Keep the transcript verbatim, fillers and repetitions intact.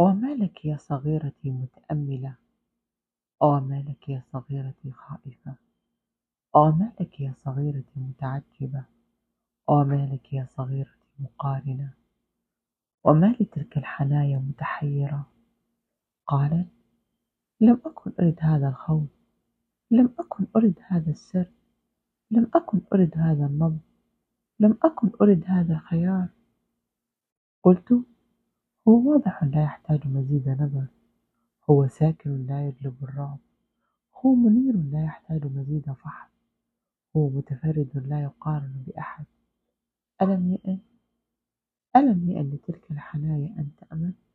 آه ما لك يا صغيرتي متأملة، آه ما لك يا صغيرتي خائفة، آه ما لك يا صغيرتي متعجبة، آه ما لك يا صغيرتي مقارنة، وما لتلك الحنايا متحيرة. قالت: لم أكن أرد هذا الخوض، لم أكن أرد هذا السر، لم أكن أرد هذا النبض، لم أكن أرد هذا الخيار. قلت: هو واضح لا يحتاج مزيد نظر، هو ساكن لا يجلب الرعب، هو منير لا يحتاج مزيد فحص، هو متفرد لا يقارن بأحد. ألم يئن ألم يئن لتلك الحنايا أن تأمن؟